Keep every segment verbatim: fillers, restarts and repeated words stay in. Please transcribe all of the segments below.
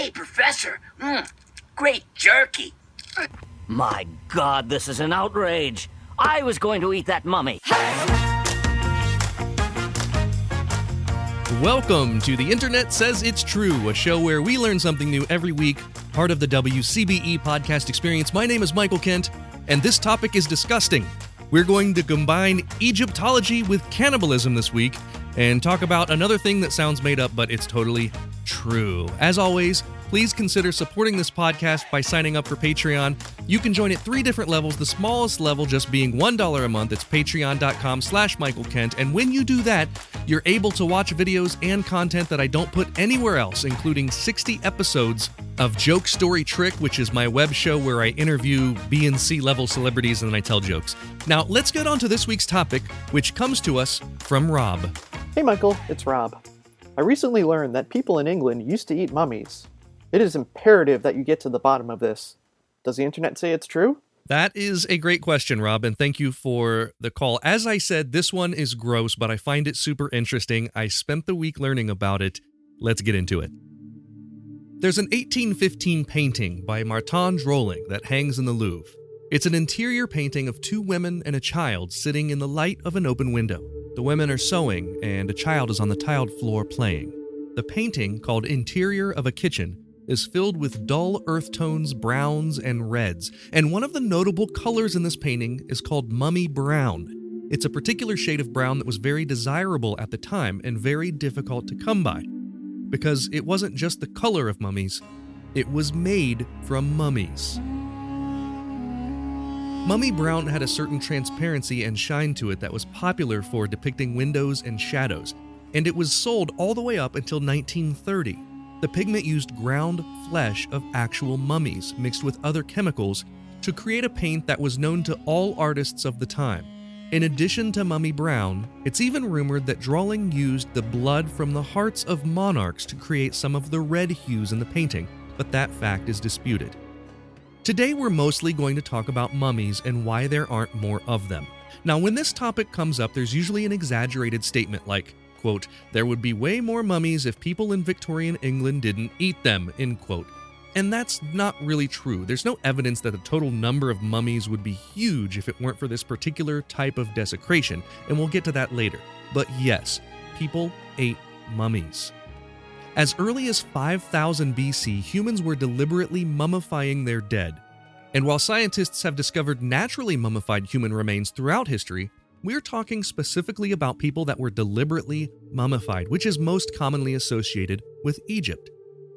Hey, Professor. Mm, great jerky. My God, this is an outrage. I was going to eat that mummy. Welcome to The Internet Says It's True, a show where we learn something new every week, part of the W C B E podcast experience. My name is Michael Kent, and this topic is disgusting. We're going to combine Egyptology with cannibalism this week and talk about another thing that sounds made up, but it's totally true. As always, please consider supporting this podcast by signing up for Patreon. You can join at three different levels, the smallest level just being one dollar a month. It's patreon.com slash Michael Kent. And when you do that, you're able to watch videos and content that I don't put anywhere else, including sixty episodes of Joke Story Trick, which is my web show where I interview B and C level celebrities and then I tell jokes. Now, let's get on to this week's topic, which comes to us from Rob. Hey, Michael, it's Rob. I recently learned that people in England used to eat mummies. It is imperative that you get to the bottom of this. Does the internet say it's true? That is a great question, Rob, and thank you for the call. As I said, this one is gross, but I find it super interesting. I spent the week learning about it. Let's get into it. There's an eighteen fifteen painting by Martin Drolling that hangs in the Louvre. It's an interior painting of two women and a child sitting in the light of an open window. The women are sewing, and a child is on the tiled floor playing. The painting, called Interior of a Kitchen, is filled with dull earth tones, browns, and reds, and one of the notable colors in this painting is called Mummy Brown. It's a particular shade of brown that was very desirable at the time and very difficult to come by, because it wasn't just the color of mummies, it was made from mummies. Mummy Brown had a certain transparency and shine to it that was popular for depicting windows and shadows, and it was sold all the way up until nineteen thirty. The pigment used ground flesh of actual mummies mixed with other chemicals to create a paint that was known to all artists of the time. In addition to Mummy Brown, it's even rumored that Drolling used the blood from the hearts of monarchs to create some of the red hues in the painting, but that fact is disputed. Today we're mostly going to talk about mummies and why there aren't more of them. Now, when this topic comes up, there's usually an exaggerated statement like, quote, there would be way more mummies if people in Victorian England didn't eat them, end quote. And that's not really true. There's no evidence that the total number of mummies would be huge if it weren't for this particular type of desecration, and we'll get to that later. But yes, people ate mummies. As early as five thousand B C, humans were deliberately mummifying their dead. And while scientists have discovered naturally mummified human remains throughout history, we're talking specifically about people that were deliberately mummified, which is most commonly associated with Egypt.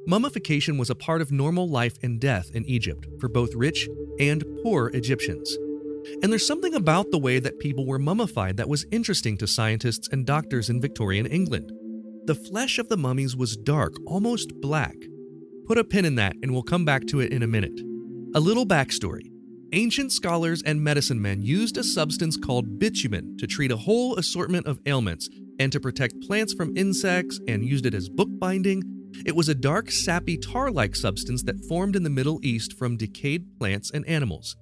Mummification was a part of normal life and death in Egypt for both rich and poor Egyptians. And there's something about the way that people were mummified that was interesting to scientists and doctors in Victorian England. The flesh of the mummies was dark, almost black. Put a pin in that and we'll come back to it in a minute. A little backstory. Ancient scholars and medicine men used a substance called bitumen to treat a whole assortment of ailments and to protect plants from insects, and used it as bookbinding. It was a dark, sappy, tar-like substance that formed in the Middle East from decayed plants and animals.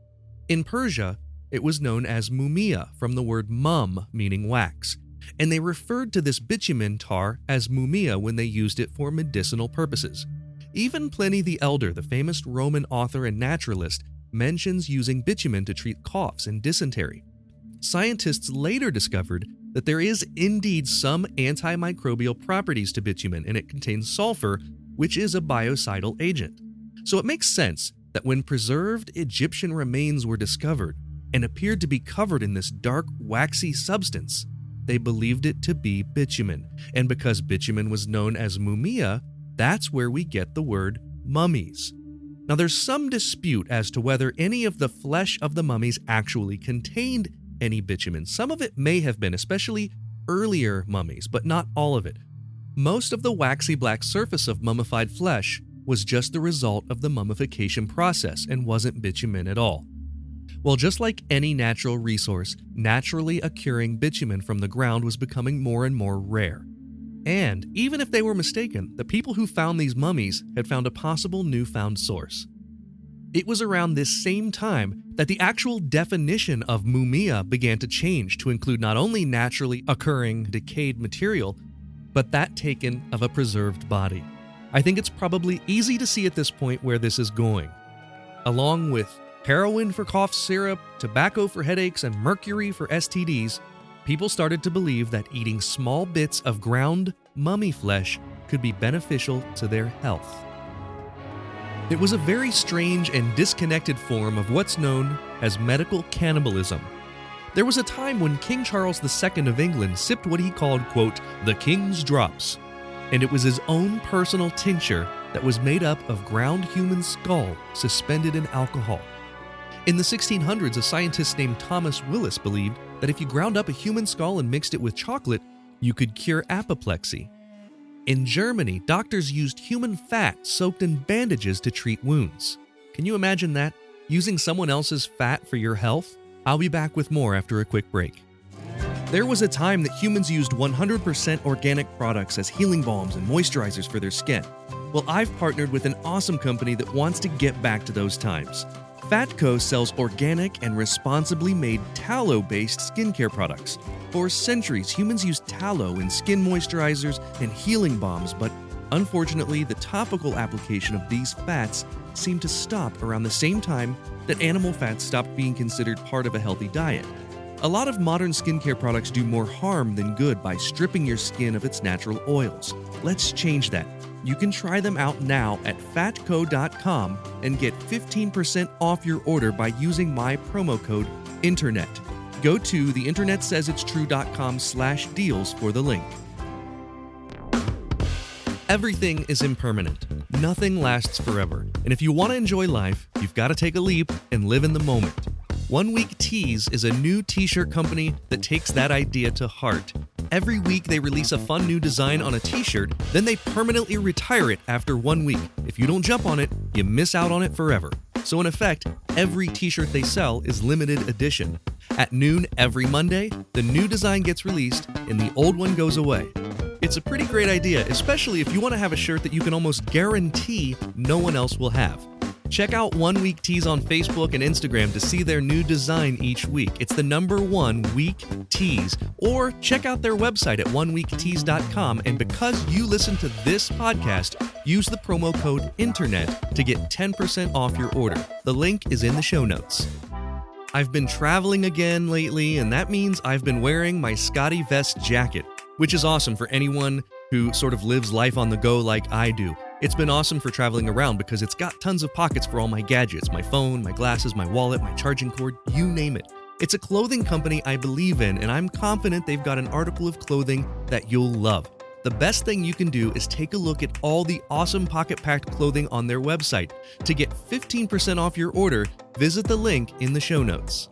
In Persia, it was known as mumia, from the word mum, meaning wax, and they referred to this bitumen tar as mumia when they used it for medicinal purposes. Even Pliny the Elder, the famous Roman author and naturalist, mentions using bitumen to treat coughs and dysentery. Scientists later discovered that there is indeed some antimicrobial properties to bitumen, and it contains sulfur, which is a biocidal agent. So it makes sense that when preserved Egyptian remains were discovered and appeared to be covered in this dark, waxy substance, they believed it to be bitumen. And because bitumen was known as mumia, that's where we get the word mummies. Now, there's some dispute as to whether any of the flesh of the mummies actually contained any bitumen. Some of it may have been, especially earlier mummies, but not all of it. Most of the waxy black surface of mummified flesh was just the result of the mummification process and wasn't bitumen at all. Well, just like any natural resource, naturally occurring bitumen from the ground was becoming more and more rare. And even if they were mistaken, the people who found these mummies had found a possible newfound source. It was around this same time that the actual definition of mumia began to change to include not only naturally occurring decayed material, but that taken of a preserved body. I think it's probably easy to see at this point where this is going. Along with heroin for cough syrup, tobacco for headaches, and mercury for S T Ds, people started to believe that eating small bits of ground mummy flesh could be beneficial to their health. It was a very strange and disconnected form of what's known as medical cannibalism. There was a time when King Charles the Second of England sipped what he called, quote, the King's Drops, and it was his own personal tincture that was made up of ground human skull suspended in alcohol. In the sixteen hundreds, a scientist named Thomas Willis believed that if you ground up a human skull and mixed it with chocolate, you could cure apoplexy. In Germany, doctors used human fat soaked in bandages to treat wounds. Can you imagine that? Using someone else's fat for your health? I'll be back with more after a quick break. There was a time that humans used one hundred percent organic products as healing balms and moisturizers for their skin. Well, I've partnered with an awesome company that wants to get back to those times. Fatco sells organic and responsibly made tallow-based skincare products. For centuries, humans used tallow in skin moisturizers and healing balms, but unfortunately, the topical application of these fats seemed to stop around the same time that animal fats stopped being considered part of a healthy diet. A lot of modern skincare products do more harm than good by stripping your skin of its natural oils. Let's change that. You can try them out now at fatco dot com and get fifteen percent off your order by using my promo code INTERNET. Go to the internet says it's true dot com slash deals for the link. Everything is impermanent. Nothing lasts forever. And if you want to enjoy life, you've got to take a leap and live in the moment. One Week Tees is a new t-shirt company that takes that idea to heart. Every week they release a fun new design on a t-shirt, then they permanently retire it after one week. If you don't jump on it, you miss out on it forever. So in effect, every t-shirt they sell is limited edition. At noon every Monday, the new design gets released and the old one goes away. It's a pretty great idea, especially if you want to have a shirt that you can almost guarantee no one else will have. Check out One Week Tees on Facebook and Instagram to see their new design each week. It's the number one Week Tees. Or check out their website at one week tees dot com. And because you listen to this podcast, use the promo code INTERNET to get ten percent off your order. The link is in the show notes. I've been traveling again lately, and that means I've been wearing my Scotty Vest jacket, which is awesome for anyone who sort of lives life on the go like I do. It's been awesome for traveling around because it's got tons of pockets for all my gadgets, my phone, my glasses, my wallet, my charging cord, you name it. It's a clothing company I believe in, and I'm confident they've got an article of clothing that you'll love. The best thing you can do is take a look at all the awesome pocket-packed clothing on their website. To get fifteen percent off your order, visit the link in the show notes.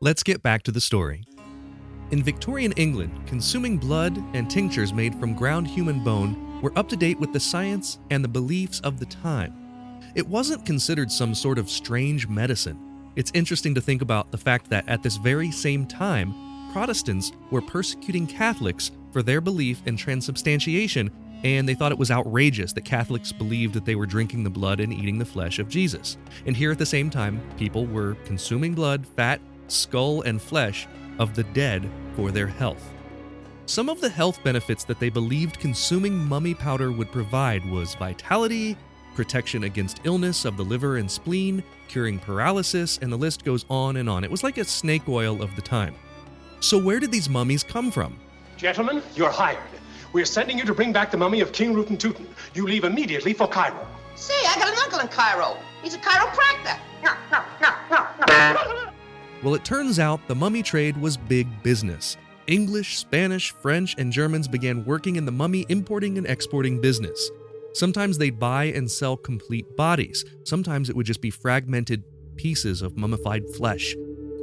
Let's get back to the story. In Victorian England, consuming blood and tinctures made from ground human bone were up to date with the science and the beliefs of the time. It wasn't considered some sort of strange medicine. It's interesting to think about the fact that at this very same time, Protestants were persecuting Catholics for their belief in transubstantiation, and they thought it was outrageous that Catholics believed that they were drinking the blood and eating the flesh of Jesus. And here at the same time, people were consuming blood, fat, skull, and flesh of the dead for their health. Some of the health benefits that they believed consuming mummy powder would provide was vitality, protection against illness of the liver and spleen, curing paralysis, and the list goes on and on. It was like a snake oil of the time. So where did these mummies come from? Gentlemen, you're hired. We're sending you to bring back the mummy of King Rutentuten. You leave immediately for Cairo. See, I got an uncle in Cairo. He's a chiropractor. No, no, no, no, no. Well, it turns out the mummy trade was big business. English, Spanish, French, and Germans began working in the mummy importing and exporting business. Sometimes they'd buy and sell complete bodies. Sometimes it would just be fragmented pieces of mummified flesh.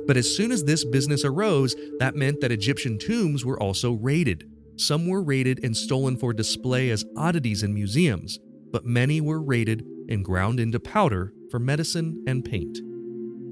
But as soon as this business arose, that meant that Egyptian tombs were also raided. Some were raided and stolen for display as oddities in museums, but many were raided and ground into powder for medicine and paint.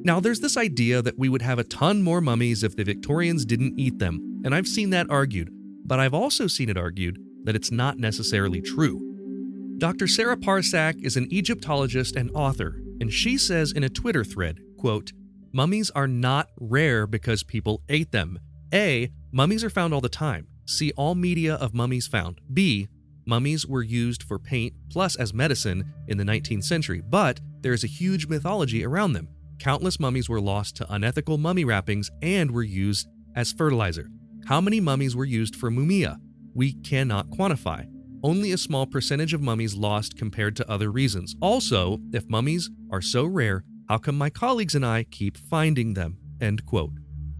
Now, there's this idea that we would have a ton more mummies if the Victorians didn't eat them, and I've seen that argued, but I've also seen it argued that it's not necessarily true. Doctor Sarah Parcak is an Egyptologist and author, and she says in a Twitter thread, quote, "Mummies are not rare because people ate them. A. Mummies are found all the time. See all media of mummies found. B. Mummies were used for paint plus as medicine in the nineteenth century, but there is a huge mythology around them. Countless mummies were lost to unethical mummy wrappings and were used as fertilizer. How many mummies were used for mumia? We cannot quantify. Only a small percentage of mummies lost compared to other reasons. Also, if mummies are so rare, how come my colleagues and I keep finding them? End quote.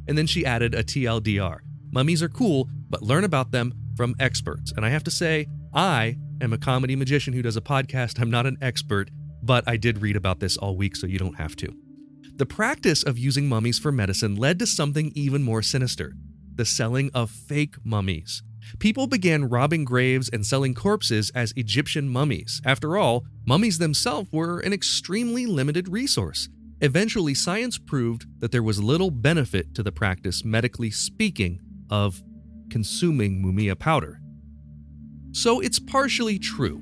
And then she added a T L D R. Mummies are cool, but learn about them from experts. And I have to say, I am a comedy magician who does a podcast. I'm not an expert, but I did read about this all week, so you don't have to. The practice of using mummies for medicine led to something even more sinister: the selling of fake mummies. People began robbing graves and selling corpses as Egyptian mummies. After all, mummies themselves were an extremely limited resource. Eventually, science proved that there was little benefit to the practice, medically speaking, of consuming mumia powder. So it's partially true.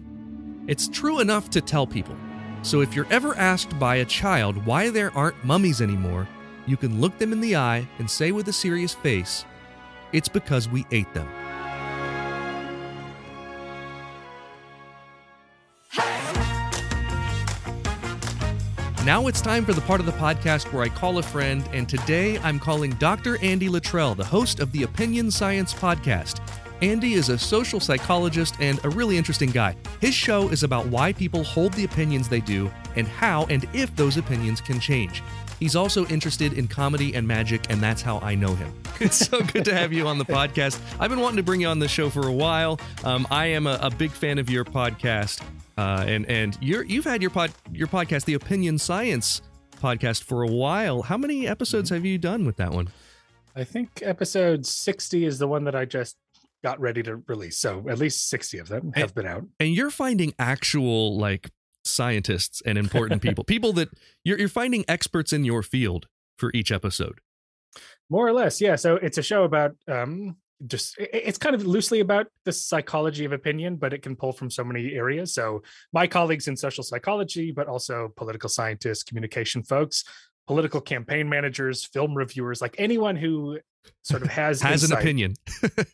It's true enough to tell people. So if you're ever asked by a child why there aren't mummies anymore, you can look them in the eye and say with a serious face, it's because we ate them. Now it's time for the part of the podcast where I call a friend, and today I'm calling Doctor Andy Luttrell, the host of the Opinion Science Podcast. Andy is a social psychologist and a really interesting guy. His show is about why people hold the opinions they do and how and if those opinions can change. He's also interested in comedy and magic, and that's how I know him. It's so good to have you on the podcast. I've been wanting to bring you on the show for a while. Um, I am a, a big fan of your podcast. Uh, and and you're, you've had your pod, your podcast, the Opinion Science Podcast, for a while. How many episodes have you done with that one? I think episode sixty is the one that I just got ready to release. So at least sixty of them have and, been out. And you're finding actual like scientists and important people, people that you're, you're finding experts in your field for each episode. More or less. Yeah. So it's a show about... Um, just it's kind of loosely about the psychology of opinion, but it can pull from so many areas. So my colleagues in social psychology, but also political scientists, communication folks, political campaign managers, film reviewers, like anyone who sort of has has insight. An opinion.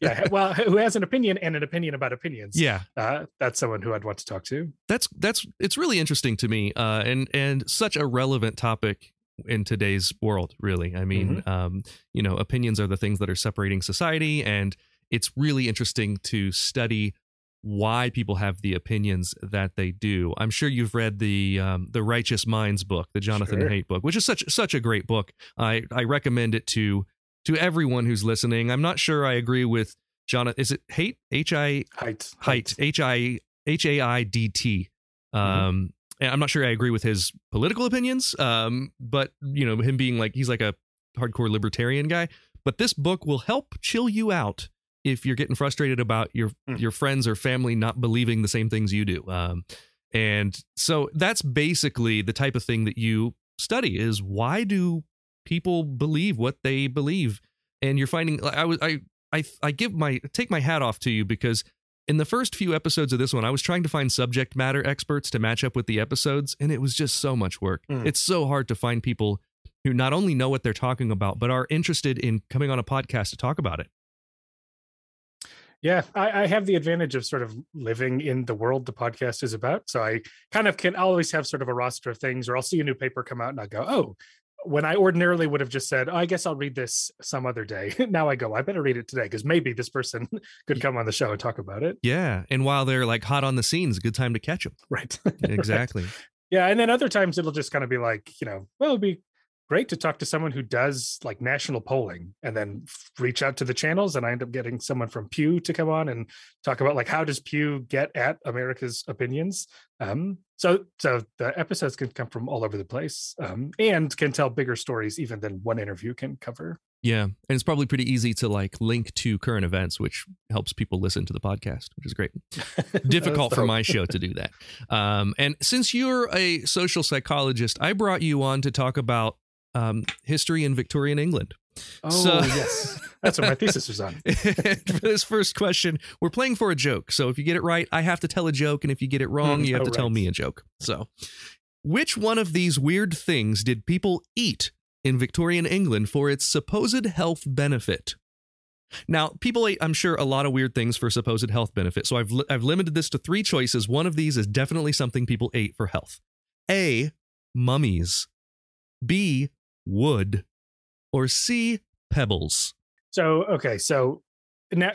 Yeah, well, who has an opinion and an opinion about opinions. Yeah, uh, that's someone who I'd want to talk to. That's that's it's really interesting to me, uh, and and such a relevant topic in today's world, really. I mean, mm-hmm. um, you know, opinions are the things that are separating society, and it's really interesting to study why people have the opinions that they do. I'm sure you've read the um, the Righteous Minds book, the Jonathan Haidt sure. book, which is such such a great book. I, I recommend it to to everyone who's listening. I'm not sure I agree with Jonathan. Is it Haidt? H I Haidt Haidt H I H A I D T. Um. Mm-hmm. And I'm not sure I agree with his political opinions, um, but, you know, him being like, he's like a hardcore libertarian guy. But this book will help chill you out if you're getting frustrated about your mm. your friends or family not believing the same things you do. Um, and so that's basically the type of thing that you study, is why do people believe what they believe? And you're finding I was I I I give my take my hat off to you, because in the first few episodes of this one, I was trying to find subject matter experts to match up with the episodes, and it was just so much work. Mm. It's so hard to find people who not only know what they're talking about, but are interested in coming on a podcast to talk about it. Yeah, I, I have the advantage of sort of living in the world the podcast is about. So I kind of can always have sort of a roster of things, or I'll see a new paper come out and I'll go, oh, when I ordinarily would have just said, oh, I guess I'll read this some other day. Now I go, I better read it today, because maybe this person could come on the show and talk about it. Yeah. And while they're like hot on the scenes, good time to catch them. Right. Exactly. Right. Yeah. And then other times it'll just kind of be like, you know, well, it'd be great to talk to someone who does like national polling, and then reach out to the channels. And I end up getting someone from Pew to come on and talk about like, how does Pew get at America's opinions? Um, so, so the episodes can come from all over the place, um, and can tell bigger stories even than one interview can cover. Yeah. And it's probably pretty easy to like link to current events, which helps people listen to the podcast, which is great. Difficult for my show to do that. Um, and since you're a social psychologist, I brought you on to talk about Um, history in Victorian England. Oh, so, yes. That's what my thesis was on. For this first question, we're playing for a joke. So if you get it right, I have to tell a joke. And if you get it wrong, you have oh, to right. tell me a joke. So which one of these weird things did people eat in Victorian England for its supposed health benefit? Now, people ate, I'm sure, a lot of weird things for supposed health benefit, so I've li- I've limited this to three choices. One of these is definitely something people ate for health. A, mummies. B, wood. Or C, pebbles. So, okay, so now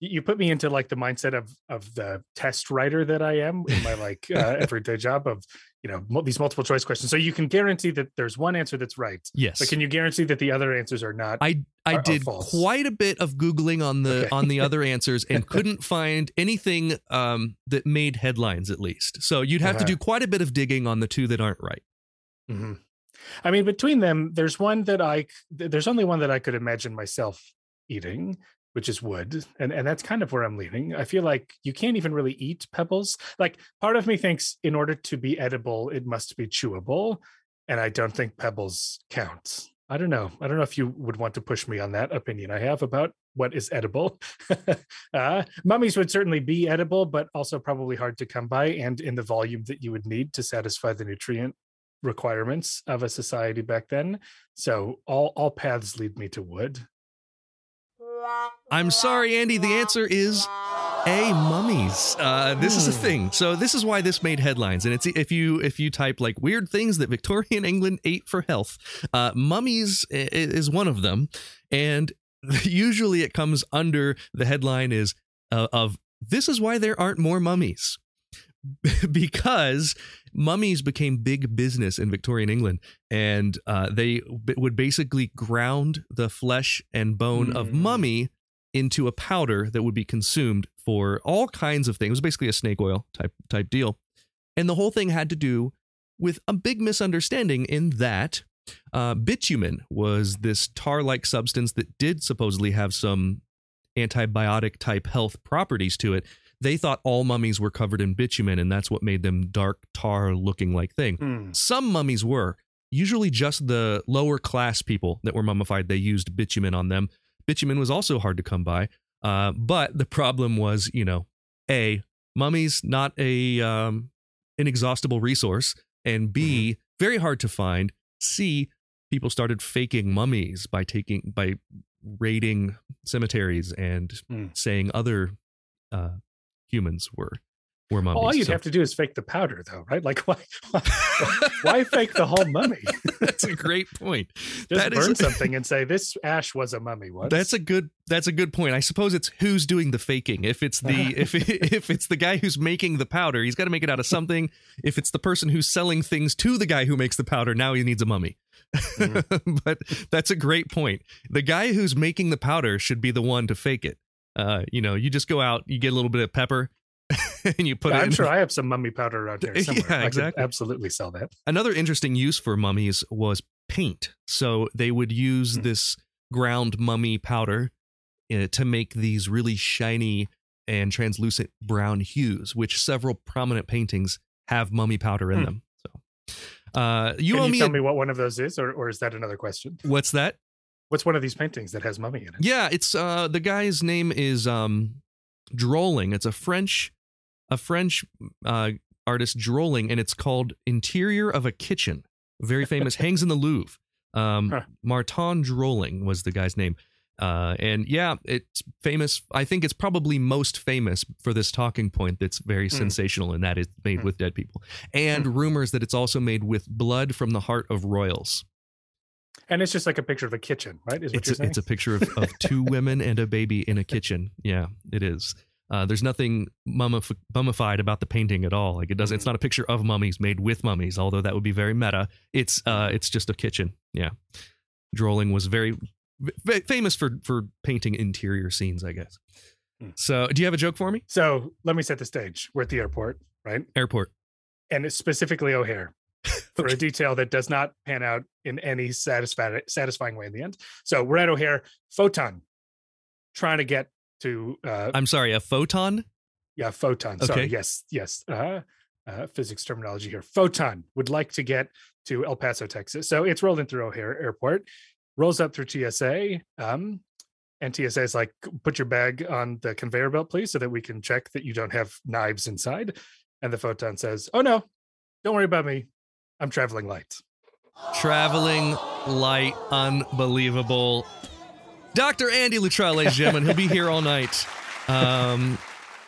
you put me into like the mindset of of the test writer that I am in my like uh, everyday job of, you know, these multiple choice questions. So you can guarantee that there's one answer that's right. Yes. But can you guarantee that the other answers are not? I I are, did are false? Quite a bit of Googling on the okay. on the other answers and couldn't find anything um, that made headlines, at least. So you'd have uh-huh. to do quite a bit of digging on the two that aren't right. Mm-hmm. I mean, between them, there's one that I there's only one that I could imagine myself eating, which is wood. And and that's kind of where I'm leaning. I feel like you can't even really eat pebbles. Like part of me thinks in order to be edible, it must be chewable. And I don't think pebbles count. I don't know. I don't know if you would want to push me on that opinion I have about what is edible. uh, mummies would certainly be edible, but also probably hard to come by and in the volume that you would need to satisfy the nutrient requirements of a society back then. So all, all paths lead me to wood. I'm sorry, Andy. The answer is A, mummies. Uh, this is a thing. So this is why this made headlines. And it's if you if you type like weird things that Victorian England ate for health, uh, mummies is one of them. And usually it comes under the headline is uh, of this is why there aren't more mummies. Because mummies became big business in Victorian England, and uh, they b- would basically ground the flesh and bone mm. of mummy into a powder that would be consumed for all kinds of things. It was basically a snake oil type type deal. And the whole thing had to do with a big misunderstanding in that uh, bitumen was this tar-like substance that did supposedly have some antibiotic type health properties to it. They thought all mummies were covered in bitumen, and that's what made them dark tar looking like thing. Mm. Some mummies were usually just the lower class people that were mummified. They used bitumen on them. Bitumen was also hard to come by. Uh, but the problem was, you know, A, mummies, not a um, inexhaustible resource, and B, very hard to find. C, people started faking mummies by taking by raiding cemeteries and mm. saying other uh humans were were mummies. Well, all you'd so. have to do is fake the powder, though, right? Like, why why, why fake the whole mummy? That's a great point. Just that burn is, something and say this ash was a mummy once. That's a good. That's a good point. I suppose it's who's doing the faking. If it's the if it, if it's the guy who's making the powder, he's got to make it out of something. If it's the person who's selling things to the guy who makes the powder, now he needs a mummy. Mm-hmm. But that's a great point. The guy who's making the powder should be the one to fake it. Uh, you know, you just go out, you get a little bit of pepper, and you put yeah, it in. I'm sure I have some mummy powder around here somewhere. Yeah, exactly. I could absolutely sell that. Another interesting use for mummies was paint. So they would use mm. this ground mummy powder uh, to make these really shiny and translucent brown hues, which several prominent paintings have mummy powder in mm. them. So, uh, you Can owe you me tell a- me what one of those is, or, or is that another question? What's that? What's one of these paintings that has mummy in it? Yeah, it's uh, the guy's name is um, Drolling. It's a French, a French uh, artist, Drolling, and it's called "Interior of a Kitchen." Very famous, hangs in the Louvre. Um, huh. Martin Drolling was the guy's name, uh, and yeah, it's famous. I think it's probably most famous for this talking point that's very mm. sensational, and that is made mm. with dead people, and mm. rumors that it's also made with blood from the heart of royals. And it's just like a picture of a kitchen, right? Is what it's, you're saying? It's a picture of, of two women and a baby in a kitchen. Yeah, it is. Uh, there's nothing mummif- mummified about the painting at all. Like it doesn't. It's not a picture of mummies made with mummies, although that would be very meta. It's uh, it's just a kitchen. Yeah, Drolling was very v- famous for for painting interior scenes, I guess. So, do you have a joke for me? So, let me set the stage. We're at the airport, right? Airport, and it's specifically O'Hare. For a detail that does not pan out in any satisfi- satisfying way in the end. So we're at O'Hare. Photon. Trying to get to... Uh, I'm sorry, a photon? Yeah, photon. Okay. Sorry, yes, yes. Uh, uh, physics terminology here. Photon would like to get to El Paso, Texas. So it's rolling through O'Hare Airport, rolls up through T S A, um, and T S A is like, put your bag on the conveyor belt, please, so that we can check that you don't have knives inside. And the photon says, oh, no, don't worry about me. I'm traveling light. Traveling light. Unbelievable. Doctor Andy Luttrell, ladies and gentlemen. He'll be here all night. Um,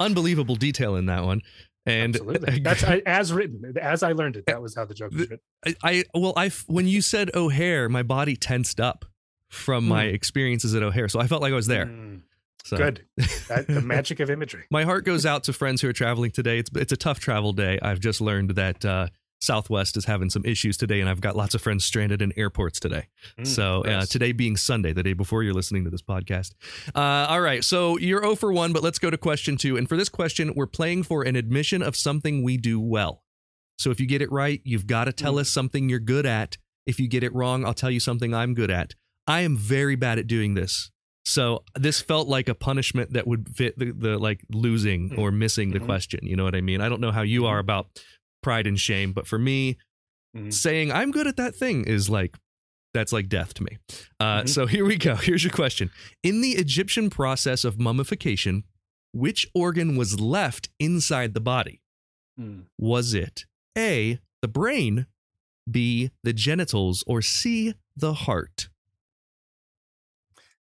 unbelievable detail in that one. And absolutely. That's I, as written, as I learned it, that was how the joke was written. I, I well, I when you said O'Hare, my body tensed up from mm. my experiences at O'Hare, so I felt like I was there. Mm. So. Good, that, the magic of imagery. My heart goes out to friends who are traveling today. It's it's a tough travel day. I've just learned that uh, Southwest is having some issues today, and I've got lots of friends stranded in airports today. Mm, so nice. uh, today being Sunday, the day before you're listening to this podcast. Uh, all right, so you're oh for one, but let's go to question two. And for this question, we're playing for an admission of something we do well. So if you get it right, you've got to tell mm. us something you're good at. If you get it wrong, I'll tell you something I'm good at. I am very bad at doing this. So this felt like a punishment that would fit the, the like losing or missing the mm-hmm. question. You know what I mean? I don't know how you are about pride and shame, but for me, mm-hmm. saying I'm good at that thing is like, that's like death to me. Uh, mm-hmm. So here we go. Here's your question. In the Egyptian process of mummification, which organ was left inside the body? Mm. Was it A, the brain, B, the genitals, or C, the heart?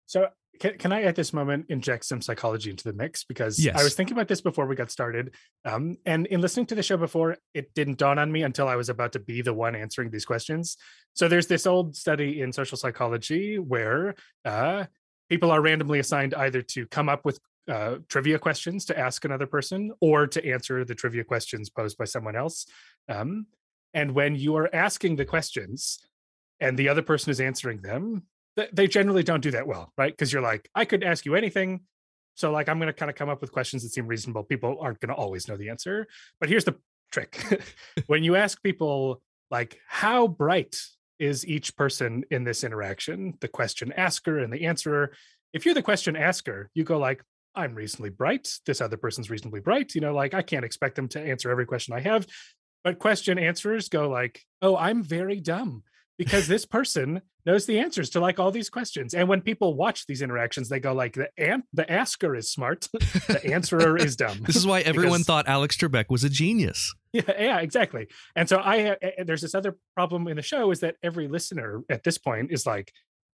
So Can, can I, at this moment, inject some psychology into the mix? Because yes. I was thinking about this before we got started. Um, and in listening to the show before, it didn't dawn on me until I was about to be the one answering these questions. So there's this old study in social psychology where uh, people are randomly assigned either to come up with uh, trivia questions to ask another person or to answer the trivia questions posed by someone else. Um, and when you are asking the questions and the other person is answering them, they generally don't do that well, right? Because you're like, I could ask you anything. So like, I'm going to kind of come up with questions that seem reasonable. People aren't going to always know the answer. But here's the trick. When you ask people, like, how bright is each person in this interaction? The question asker and the answerer. If you're the question asker, you go like, I'm reasonably bright. This other person's reasonably bright. You know, like, I can't expect them to answer every question I have. But question answerers go like, oh, I'm very dumb. Because this person knows the answers to like all these questions. And when people watch these interactions, they go like, the an- the asker is smart, the answerer is dumb. This is why everyone because, thought Alex Trebek was a genius. Yeah, yeah, exactly. And so I uh, there's this other problem in the show is that every listener at this point is like,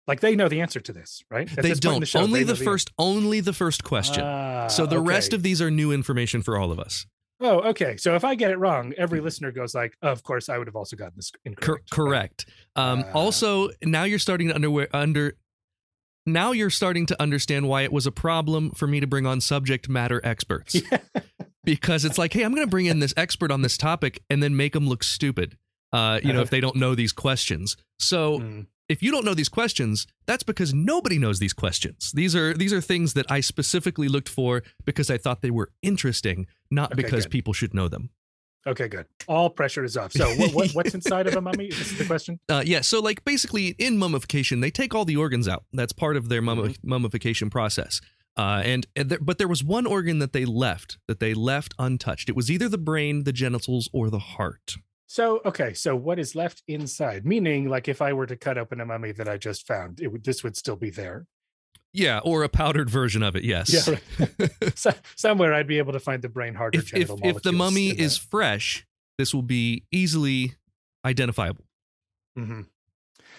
like they know the answer to this, right? At they this don't. Point in the show, only the first the only the first question. Ah, so the okay. rest of these are new information for all of us. Oh, okay. So if I get it wrong, every listener goes like, oh, of course, I would have also gotten this incorrect. Cor- correct. Um, uh, also, now you're starting to underwear under. Now you're starting to understand why it was a problem for me to bring on subject matter experts, yeah. because it's like, hey, I'm going to bring in this expert on this topic and then make them look stupid. Uh, you know, if they don't know these questions. So mm. if you don't know these questions, that's because nobody knows these questions. These are these are things that I specifically looked for because I thought they were interesting, not okay, because good. people should know them. Okay, good. All pressure is off. So what, what, what's inside of a mummy? Is this the question? Uh, yeah. So like basically in mummification, they take all the organs out. That's part of their mummi- mm-hmm. mummification process. Uh, and, and there, but there was one organ that they left that they left untouched. It was either the brain, the genitals, or the heart. So, okay, so what is left inside? Meaning, like, if I were to cut open a mummy that I just found, it would, this would still be there? Yeah, or a powdered version of it, yes. Yeah, right. so, somewhere I'd be able to find the brain, heart, or if, genital if, molecules. If the mummy is fresh, this will be easily identifiable. Mm-hmm.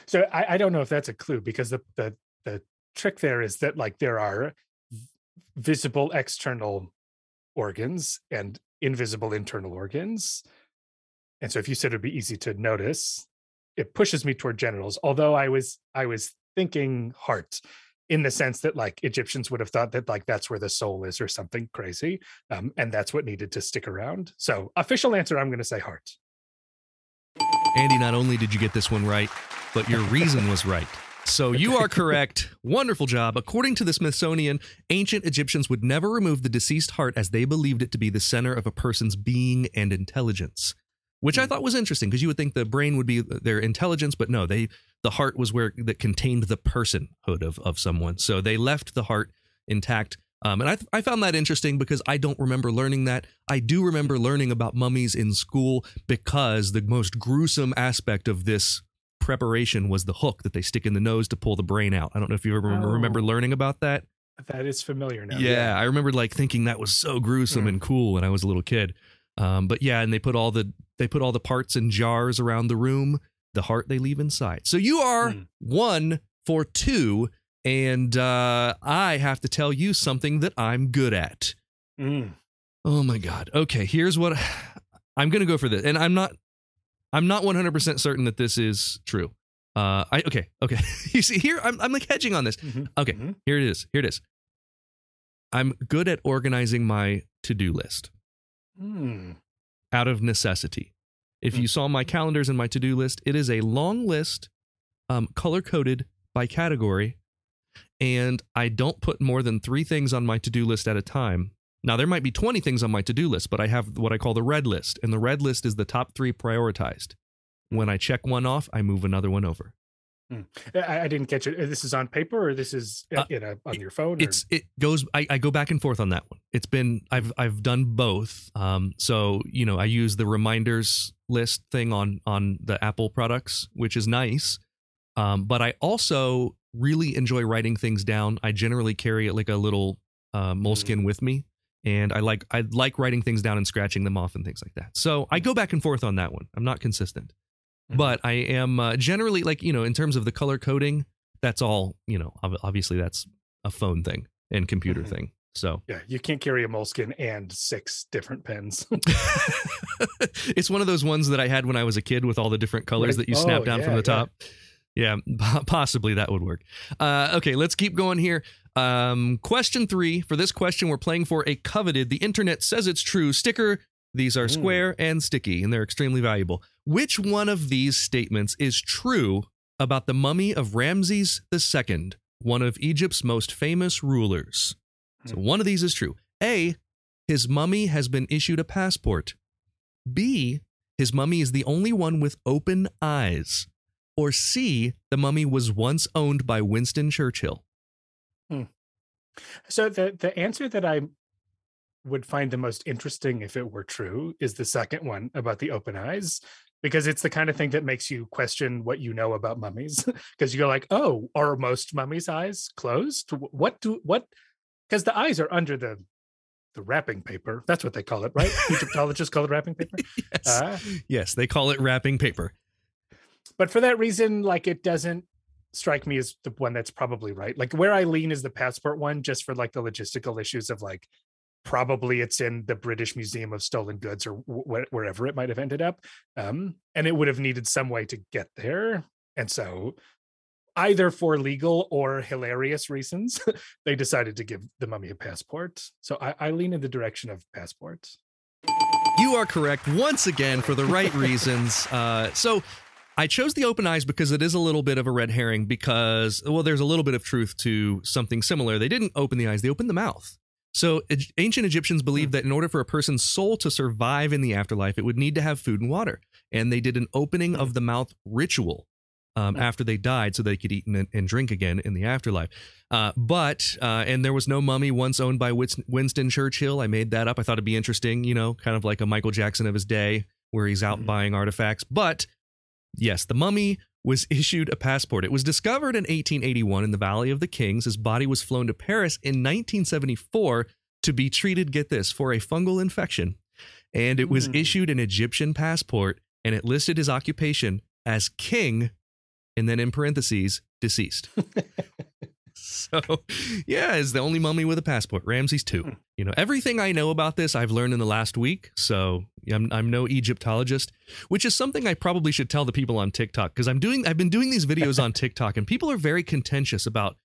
So I, I don't know if that's a clue, because the, the, the trick there is that, like, there are visible external organs and invisible internal organs. And so if you said it'd be easy to notice, it pushes me toward genitals, although I was I was thinking heart in the sense that like Egyptians would have thought that like that's where the soul is or something crazy. Um, and that's what needed to stick around. So official answer, I'm going to say heart. Andy, not only did you get this one right, but your reason was right. So you are correct. Wonderful job. According to the Smithsonian, ancient Egyptians would never remove the deceased heart as they believed it to be the center of a person's being and intelligence. Which I thought was interesting because you would think the brain would be their intelligence, but no, they the heart was where that contained the personhood of of someone. So they left the heart intact, um, and I I found that interesting because I don't remember learning that. I do remember learning about mummies in school because the most gruesome aspect of this preparation was the hook that they stick in the nose to pull the brain out. I don't know if you ever oh. remember learning about that. That is familiar now. Yeah, yeah. I remember like thinking that was so gruesome mm. and cool when I was a little kid. Um, but yeah, and they put all the They put all the parts in jars around the room. The heart they leave inside. So you are mm. one for two. And uh, I have to tell you something that I'm good at. Mm. Oh, my God. Okay, here's what I'm going to go for this. And I'm not I'm not one hundred percent certain that this is true. Uh, I Okay, okay. You see, here, I'm, I'm like hedging on this. Mm-hmm. Okay, mm-hmm. here it is. Here it is. I'm good at organizing my to-do list mm. out of necessity. If mm. you saw my calendars and my to-do list, it is a long list, um, color-coded by category. And I don't put more than three things on my to-do list at a time. Now, there might be twenty things on my to-do list, but I have what I call the red list. And the red list is the top three prioritized. When I check one off, I move another one over. Mm. I, I didn't catch it. This is on paper or this is uh, in a, on your phone? Or? It's It goes, I, I go back and forth on that one. It's been, I've I've done both. Um, so, you know, I use the reminders list thing on, on the Apple products, which is nice. Um, but I also really enjoy writing things down. I generally carry it like a little uh, moleskin mm-hmm. with me. And I like I like writing things down and scratching them off and things like that. So I go back and forth on that one. I'm not consistent, mm-hmm. but I am uh, generally like, you know, in terms of the color coding, that's all, you know, obviously that's a phone thing and computer mm-hmm. thing. So yeah, you can't carry a moleskin and six different pens. It's one of those ones that I had when I was a kid with all the different colors right? that you snap oh, down yeah, from the top. Yeah. Yeah, possibly that would work. Uh, okay, let's keep going here. Um, question three. For this question, we're playing for a coveted The Internet Says It's True sticker. These are square and sticky, and they're extremely valuable. Which one of these statements is true about the mummy of Ramses the Second, one of Egypt's most famous rulers? So one of these is true. A, his mummy has been issued a passport. B, his mummy is the only one with open eyes. Or C, the mummy was once owned by Winston Churchill. Hmm. So the, the answer that I would find the most interesting, if it were true, is the second one about the open eyes, because it's the kind of thing that makes you question what you know about mummies. Because you go like, oh, are most mummies' eyes closed? What do what? Because the eyes are under the the wrapping paper. That's what they call it, right? Egyptologists call it wrapping paper. Yes. Uh, yes, they call it wrapping paper. But for that reason, like, it doesn't strike me as the one that's probably right. Like, where I lean is the passport one, just for like the logistical issues of like, probably it's in the British Museum of Stolen Goods or wh- wherever it might have ended up. Um, and it would have needed some way to get there. And so either for legal or hilarious reasons, they decided to give the mummy a passport. So I, I lean in the direction of passport. You are correct once again for the right reasons. Uh, so... I chose the open eyes because it is a little bit of a red herring because, well, there's a little bit of truth to something similar. They didn't open the eyes. They opened the mouth. So ancient Egyptians believed that in order for a person's soul to survive in the afterlife, it would need to have food and water. And they did an opening of the mouth ritual um, after they died so they could eat and, and drink again in the afterlife. Uh, but uh, and there was no mummy once owned by Winston Churchill. I made that up. I thought it'd be interesting, you know, kind of like a Michael Jackson of his day where he's out mm-hmm. buying artifacts. But yes, the mummy was issued a passport. It was discovered in eighteen eighty-one in the Valley of the Kings. His body was flown to Paris in nineteen seventy-four to be treated, get this, for a fungal infection. And it was mm. issued an Egyptian passport, and it listed his occupation as king, and then in parentheses, deceased. So, yeah, it's the only mummy with a passport, Ramses the Second. You know, everything I know about this I've learned in the last week, so I'm, I'm no Egyptologist, which is something I probably should tell the people on TikTok, because I'm doing I've been doing these videos on TikTok, and people are very contentious about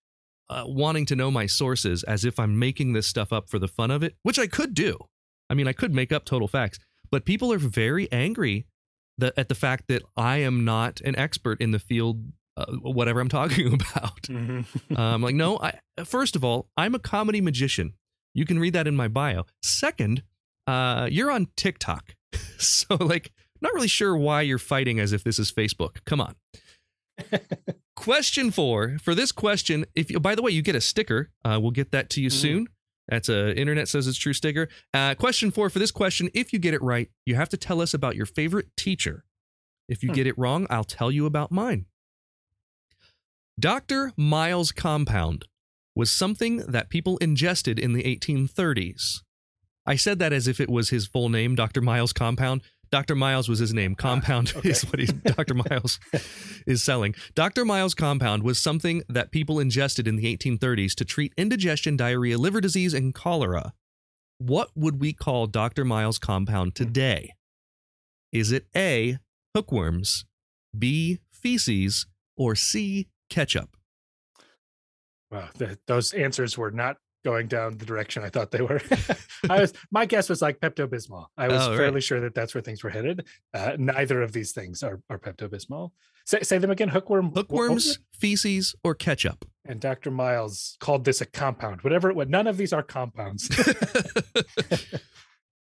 uh, wanting to know my sources as if I'm making this stuff up for the fun of it, which I could do. I mean, I could make up total facts, but people are very angry that, at the fact that I am not an expert in the field. Uh, whatever I'm talking about. Mm-hmm. um, like, no, I, first of all, I'm a comedy magician. You can read that in my bio. Second, uh, you're on TikTok. So like, not really sure why you're fighting as if this is Facebook. Come on. Question four. For this question, if you, by the way, you get a sticker, uh, we'll get that to you mm-hmm. soon. That's a Internet Says It's True sticker. Uh, question four. For this question, if you get it right, you have to tell us about your favorite teacher. If you hmm. get it wrong, I'll tell you about mine. Doctor Miles compound was something that people ingested in the eighteen thirties. I said that as if it was his full name, Doctor Miles compound. Doctor Miles was his name. Compound ah, okay. is what he, Doctor Miles is selling. Doctor Miles Compound was something that people ingested in the eighteen thirties to treat indigestion, diarrhea, liver disease, and cholera. What would we call Doctor Miles Compound today? Is it A, hookworms, B, feces, or C, ketchup? Wow, th- those answers were not going down the direction I thought they were. I was, my guess was like Pepto-Bismol. I was oh, fairly right. sure that that's where things were headed. Uh, neither of these things are, are Pepto-Bismol. Say, say them again, hookworm. Hookworms, what, feces, or ketchup. And Doctor Miles called this a compound. Whatever it was, none of these are compounds.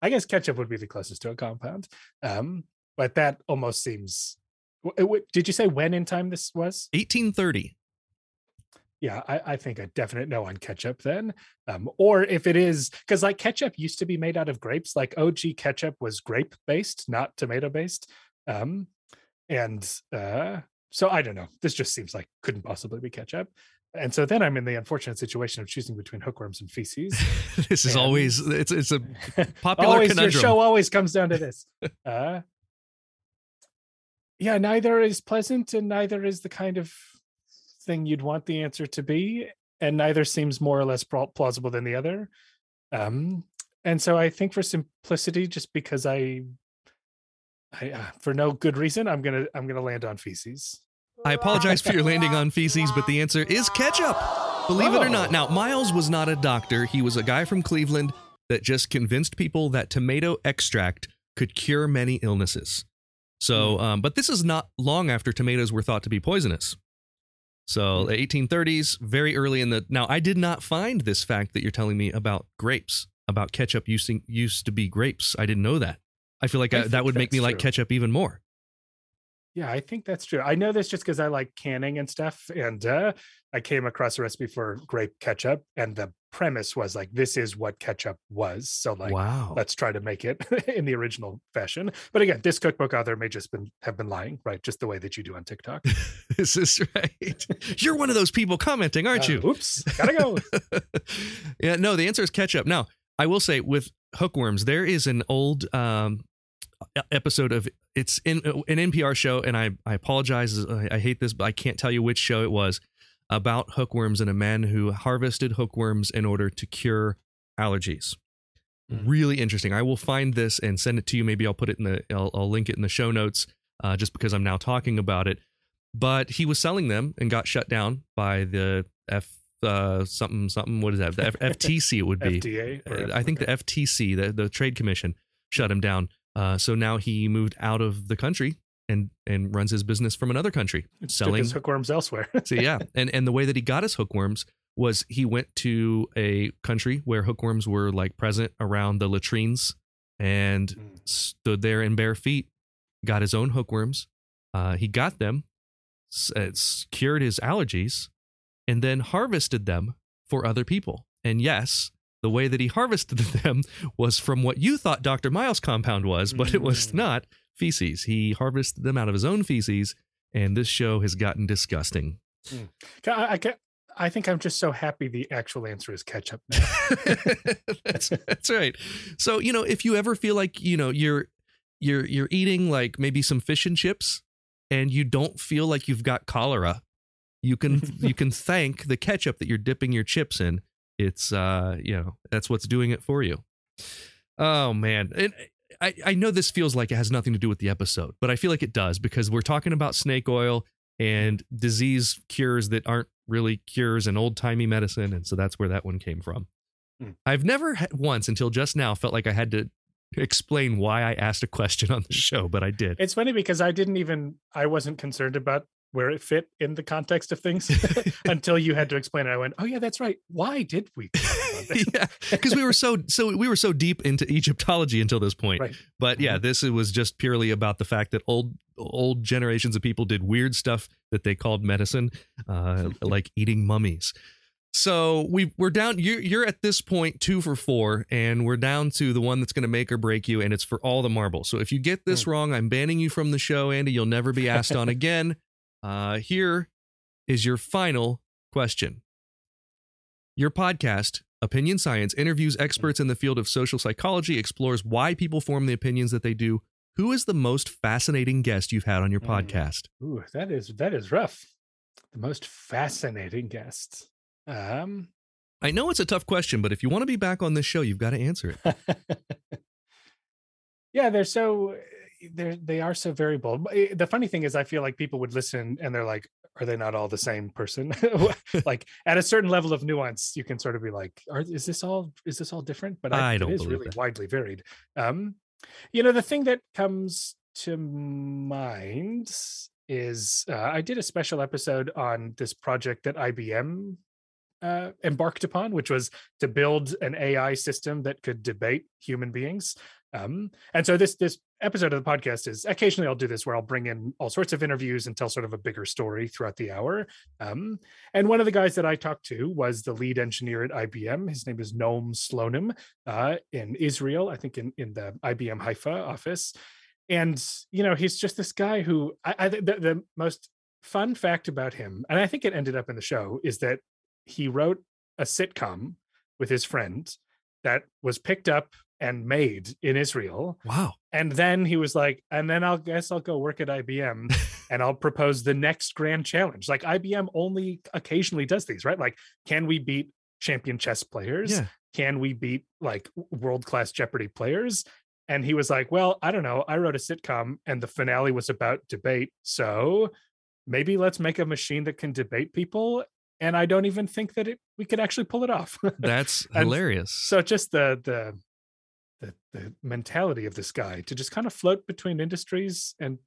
I guess ketchup would be the closest to a compound. Um, but that almost seems... W- w- did you say when in time this was? eighteen thirty. Yeah, I, I think a definite no on ketchup then. Um, or if it is, because like ketchup used to be made out of grapes, like O G ketchup was grape based, not tomato based. Um, and uh, so I don't know. This just seems like couldn't possibly be ketchup. And so then I'm in the unfortunate situation of choosing between hookworms and feces. This and is always, it's it's a popular always, conundrum. Your show always comes down to this. Uh, yeah, neither is pleasant and neither is the kind of thing you'd want the answer to be, and neither seems more or less plausible than the other. Um, and so I think for simplicity, just because I, I uh, for no good reason, I'm gonna I'm gonna land on feces. I apologize for your landing on feces, but the answer is ketchup. Believe oh. it or not. Now, Miles was not a doctor. He was a guy from Cleveland that just convinced people that tomato extract could cure many illnesses. So, um, but this is not long after tomatoes were thought to be poisonous. So the eighteen thirties, very early in the... Now, I did not find this fact that you're telling me about grapes, about ketchup used to, used to be grapes. I didn't know that. I feel like I I, that would make me true. like ketchup even more. Yeah, I think that's true. I know this just because I like canning and stuff. And uh, I came across a recipe for grape ketchup. And the premise was like, this is what ketchup was. So like, wow. let's try to make it in the original fashion. But again, this cookbook author may just been, have been lying, right? Just the way that you do on TikTok. This is right. You're one of those people commenting, aren't uh, you? Oops, gotta go. Yeah, no, the answer is ketchup. Now, I will say with hookworms, there is an old... Um, episode of it's in an N P R show, and I I apologize, I, I hate this, but I can't tell you which show it was, about hookworms and a man who harvested hookworms in order to cure allergies. Mm. Really interesting. I will find this and send it to you. Maybe I'll put it in the I'll, I'll link it in the show notes, uh, just because I'm now talking about it. But he was selling them and got shut down by the F uh, something something. What is that? The F- FTC it would be. F D A or F- I think okay. the F T C, the, the Trade Commission, shut him down. Uh, so now he moved out of the country and, and runs his business from another country, selling his hookworms elsewhere. So yeah, and and the way that he got his hookworms was he went to a country where hookworms were like present around the latrines and mm. stood there in bare feet, got his own hookworms. Uh, he got them, uh, cured his allergies, and then harvested them for other people. And yes. The way that he harvested them was from what you thought Doctor Miles' compound was, but it was not feces. He harvested them out of his own feces, and this show has gotten disgusting. Mm. I, I, I think I'm just so happy the actual answer is ketchup now. that's, that's right. So, you know, if you ever feel like, you know, you're you're you're eating like maybe some fish and chips and you don't feel like you've got cholera, you can you can thank the ketchup that you're dipping your chips in. It's, uh, you know, that's what's doing it for you. Oh, man. And I, I know this feels like it has nothing to do with the episode, but I feel like it does because we're talking about snake oil and disease cures that aren't really cures and old timey medicine. And so that's where that one came from. Mm. I've never had once until just now felt like I had to explain why I asked a question on the show, but I did. It's funny because I didn't even I wasn't concerned about where it fit in the context of things until you had to explain it. I went, oh yeah, that's right. Why did we? Yeah, because we were so, so we were so deep into Egyptology until this point, right. But yeah, this was just purely about the fact that old, old generations of people did weird stuff that they called medicine, uh, like eating mummies. So we we're down, you're, you're at this point two for four, and we're down to the one that's going to make or break you. And it's for all the marbles. So if you get this mm. wrong, I'm banning you from the show, Andy, you'll never be asked on again. Uh, here is your final question. Your podcast, Opinion Science, interviews experts in the field of social psychology, explores why people form the opinions that they do, Who is the most fascinating guest you've had on your mm. podcast? Ooh, that is that is rough. The most fascinating guest. Um, I know it's a tough question, but if you want to be back on this show, you've got to answer it. Yeah, they're so they they are so variable. The funny thing is, I feel like people would listen and they're like, are they not all the same person? Like at a certain level of nuance, you can sort of be like, are, is this all is this all different? But I, I don't it is really that. widely varied. Um, you know, the thing that comes to mind is uh, I did a special episode on this project that I B M uh, embarked upon, which was to build an A I system that could debate human beings. Um, and so this this episode of the podcast is, occasionally I'll do this where I'll bring in all sorts of interviews and tell sort of a bigger story throughout the hour. Um, and one of the guys that I talked to was the lead engineer at I B M. His name is Noam Slonim uh, in Israel, I think in, in the I B M Haifa office. And, you know, he's just this guy who I, I the, the most fun fact about him, and I think it ended up in the show, is that he wrote a sitcom with his friend that was picked up and made in Israel. Wow. And then he was like, and then I'll guess I'll go work at I B M and I'll propose the next grand challenge. Like I B M only occasionally does these, right? Like, can we beat champion chess players? Yeah. Can we beat like world-class Jeopardy players? And he was like, well, I don't know. I wrote a sitcom and the finale was about debate. So maybe let's make a machine that can debate people. And I don't even think that it, we could actually pull it off. That's hilarious. So just the, the, The, the mentality of this guy to just kind of float between industries and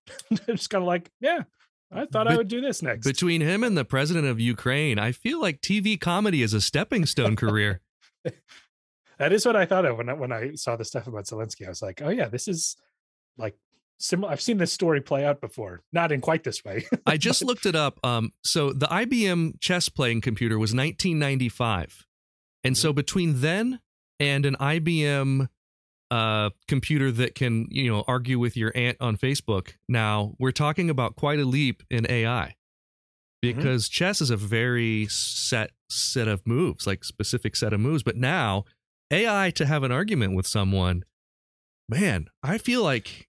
just kind of like, yeah, I thought Be- I would do this next. Between him and the president of Ukraine, I feel like T V comedy is a stepping stone career. That is what I thought of when I, when I saw the stuff about Zelensky. I was like, oh yeah, this is like similar. I've seen this story play out before, not in quite this way. I just looked it up. Um, so the I B M chess playing computer was nineteen ninety-five. And so between then and an I B M uh computer that can, you know, argue with your aunt on Facebook, now we're talking about quite a leap in A I, because mm-hmm. chess is a very set set of moves, like specific set of moves, but now A I to have an argument with someone, man, I feel like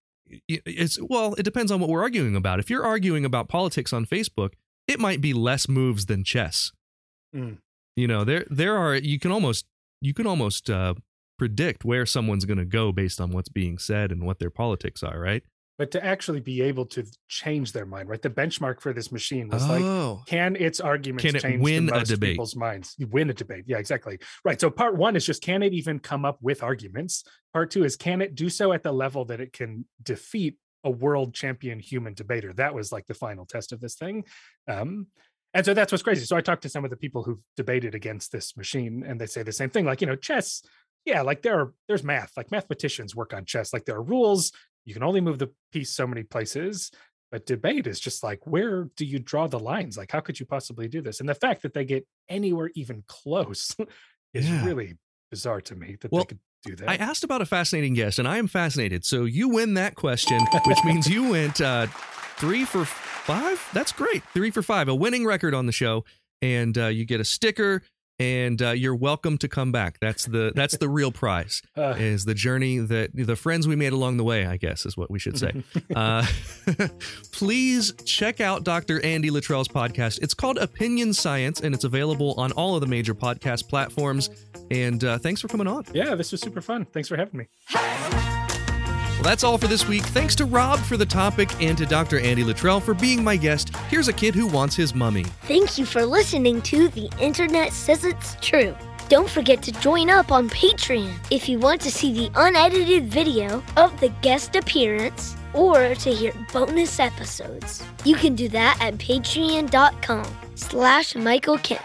it's, well, it depends on what we're arguing about. If you're arguing about politics on Facebook, it might be less moves than chess. mm. You know, there there are, you can almost you can almost uh predict where someone's going to go based on what's being said and what their politics are, right? But to actually be able to change their mind, right? The benchmark for this machine was oh. like, can its arguments can it change win the most a debate? people's minds? You win a debate. Yeah, exactly. Right. So part one is just, can it even come up with arguments? Part two is, can it do so at the level that it can defeat a world champion human debater? That was like the final test of this thing. Um, and so that's what's crazy. So I talked to some of the people who've debated against this machine, and they say the same thing, like, you know, chess, yeah, like there are, there's math, like mathematicians work on chess, like there are rules, you can only move the piece so many places, but debate is just like, where do you draw the lines? Like, how could you possibly do this? And the fact that they get anywhere even close is yeah. really bizarre to me that well, they could do that. I asked about a fascinating guest and I am fascinated. So you win that question, which means you went uh, three for five. That's great. Three for five, a winning record on the show. And uh, you get a sticker. And uh, you're welcome to come back. That's the that's the real prize, uh, is the journey, that the friends we made along the way, I guess, is what we should say. Uh, please check out Doctor Andy Luttrell's podcast. It's called Opinion Science, and it's available on all of the major podcast platforms. And uh, thanks for coming on. Yeah, this was super fun. Thanks for having me. Well, that's all for this week. Thanks to Rob for the topic and to Doctor Andy Luttrell for being my guest. Here's a kid who wants his mummy. Thank you for listening to The Internet Says It's True. Don't forget to join up on Patreon if you want to see the unedited video of the guest appearance or to hear bonus episodes. You can do that at patreon.com slash Michael Kent.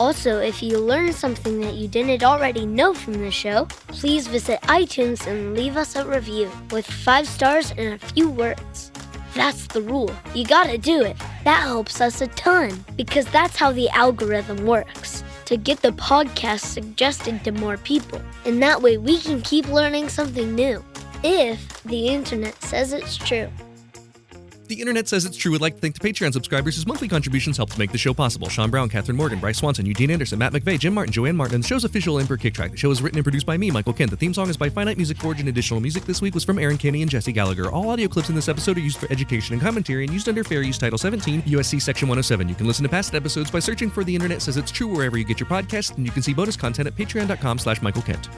Also, if you learned something that you didn't already know from the show, please visit iTunes and leave us a review with five stars and a few words. That's the rule. You gotta do it. That helps us a ton, because that's how the algorithm works, to get the podcast suggested to more people. And that way we can keep learning something new, if the internet says it's true. The Internet Says It's True would like to thank the Patreon subscribers whose monthly contributions helped make the show possible. Sean Brown, Catherine Morgan, Bryce Swanson, Eugene Anderson, Matt McVeigh, Jim Martin, Joanne Martin, and the show's official Emperor Kick Track. The show is written and produced by me, Michael Kent. The theme song is by Finite Music Forge, and additional music this week was from Aaron Kenny and Jesse Gallagher. All audio clips in this episode are used for education and commentary and used under Fair Use Title seventeen, U S C Section one oh seven. You can listen to past episodes by searching for The Internet Says It's True wherever you get your podcast, and you can see bonus content at patreon dot com slash Michael Kent.